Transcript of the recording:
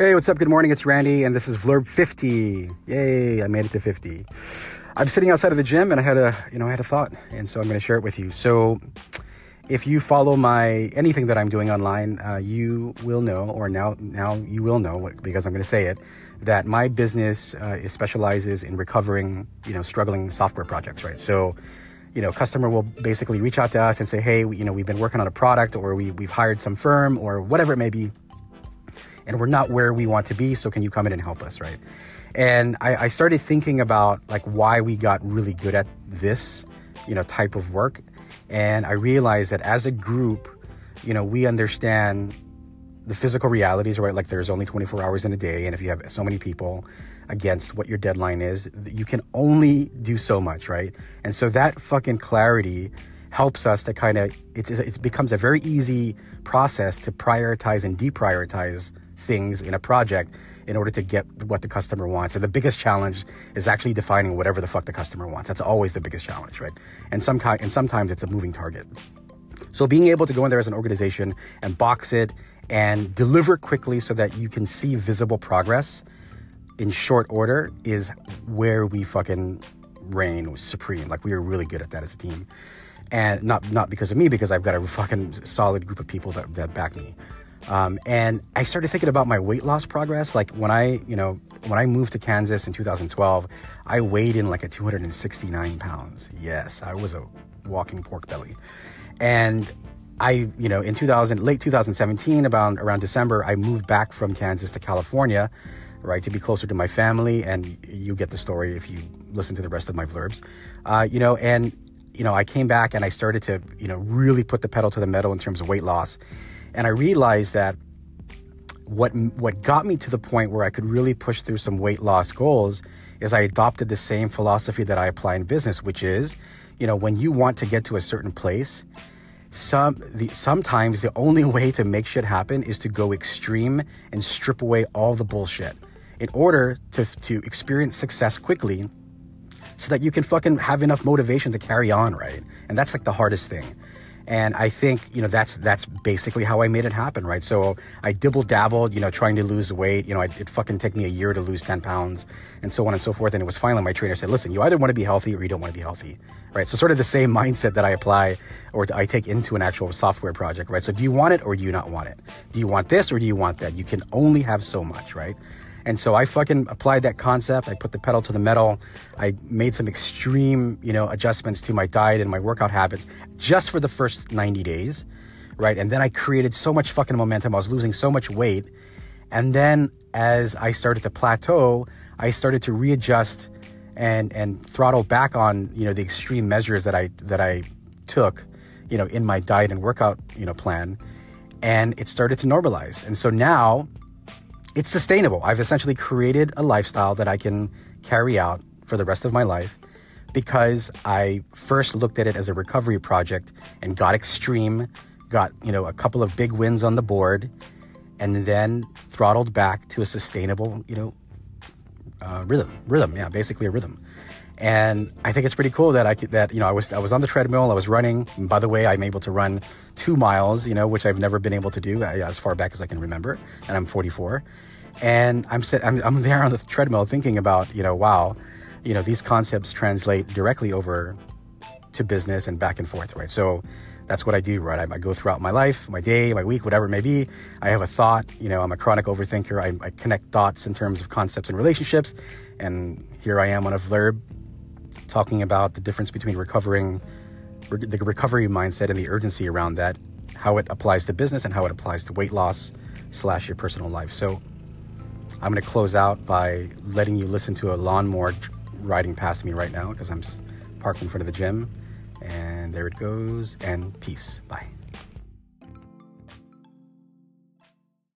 Hey, what's up? Good morning. It's Randy, and this is Vlurb 50. Yay! I made it to 50. I'm sitting outside of the gym, and I had a thought, and so I'm going to share it with you. So, if you follow anything that I'm doing online, you will know, or now you will know, because I'm going to say it, that my business specializes in recovering, struggling software projects, right? So, customer will basically reach out to us and say, hey, we've been working on a product, or we've hired some firm, or whatever it may be, and we're not where we want to be, so can you come in and help us, right? And I started thinking about why we got really good at this, type of work. And I realized that as a group, we understand the physical realities, right? There's only 24 hours in a day. And if you have so many people against what your deadline is, you can only do so much, right? And so that fucking clarity helps us to it becomes a very easy process to prioritize and deprioritize things in a project in order to get what the customer wants. And the biggest challenge is actually defining whatever the fuck the customer wants. That's always the biggest challenge, right? And sometimes it's a moving target. So being able to go in there as an organization and box it and deliver quickly so that you can see visible progress in short order is where we fucking reign supreme. We are really good at that as a team. And not because of me, because I've got a fucking solid group of people that back me. And I started thinking about my weight loss progress. When I moved to Kansas in 2012, I weighed in at 269 pounds. Yes, I was a walking pork belly. And I, in late 2017, around December, I moved back from Kansas to California, right, to be closer to my family. And you get the story if you listen to the rest of my blurbs, I came back and I started to, really put the pedal to the metal in terms of weight loss. And I realized that what got me to the point where I could really push through some weight loss goals is I adopted the same philosophy that I apply in business, which is, when you want to get to a certain place, sometimes the only way to make shit happen is to go extreme and strip away all the bullshit in order to experience success quickly, so that you can fucking have enough motivation to carry on, right? And that's the hardest thing. And I think, that's basically how I made it happen, right? So I dibble-dabbled, trying to lose weight. It fucking took me a year to lose 10 pounds and so on and so forth. And it was finally my trainer said, listen, you either want to be healthy or you don't want to be healthy, right? So sort of the same mindset that I apply or I take into an actual software project, right? So do you want it or do you not want it? Do you want this or do you want that? You can only have so much, right? And so I fucking applied that concept. I put the pedal to the metal. I made some extreme, adjustments to my diet and my workout habits just for the first 90 days, right? And then I created so much fucking momentum. I was losing so much weight. And then as I started to plateau, I started to readjust and throttle back on, the extreme measures that I took, in my diet and workout, plan. And it started to normalize. And so now it's sustainable. I've essentially created a lifestyle that I can carry out for the rest of my life because I first looked at it as a recovery project and got extreme, got, a couple of big wins on the board, and then throttled back to a sustainable, rhythm. Yeah, basically a rhythm. And I think it's pretty cool that I was on the treadmill, I was running. And by the way, I'm able to run 2 miles, which I've never been able to do as far back as I can remember. And I'm 44, and I'm there on the treadmill thinking about, wow, these concepts translate directly over to business and back and forth, right? So that's what I do, right? I go throughout my life, my day, my week, whatever it may be. I have a thought, I'm a chronic overthinker. I connect dots in terms of concepts and relationships. And here I am on a Vlurb, talking about the difference between the recovery mindset and the urgency around that, how it applies to business and how it applies to weight loss / your personal life. So I'm going to close out by letting you listen to a lawnmower riding past me right now because I'm parked in front of the gym. And there it goes. And peace. Bye.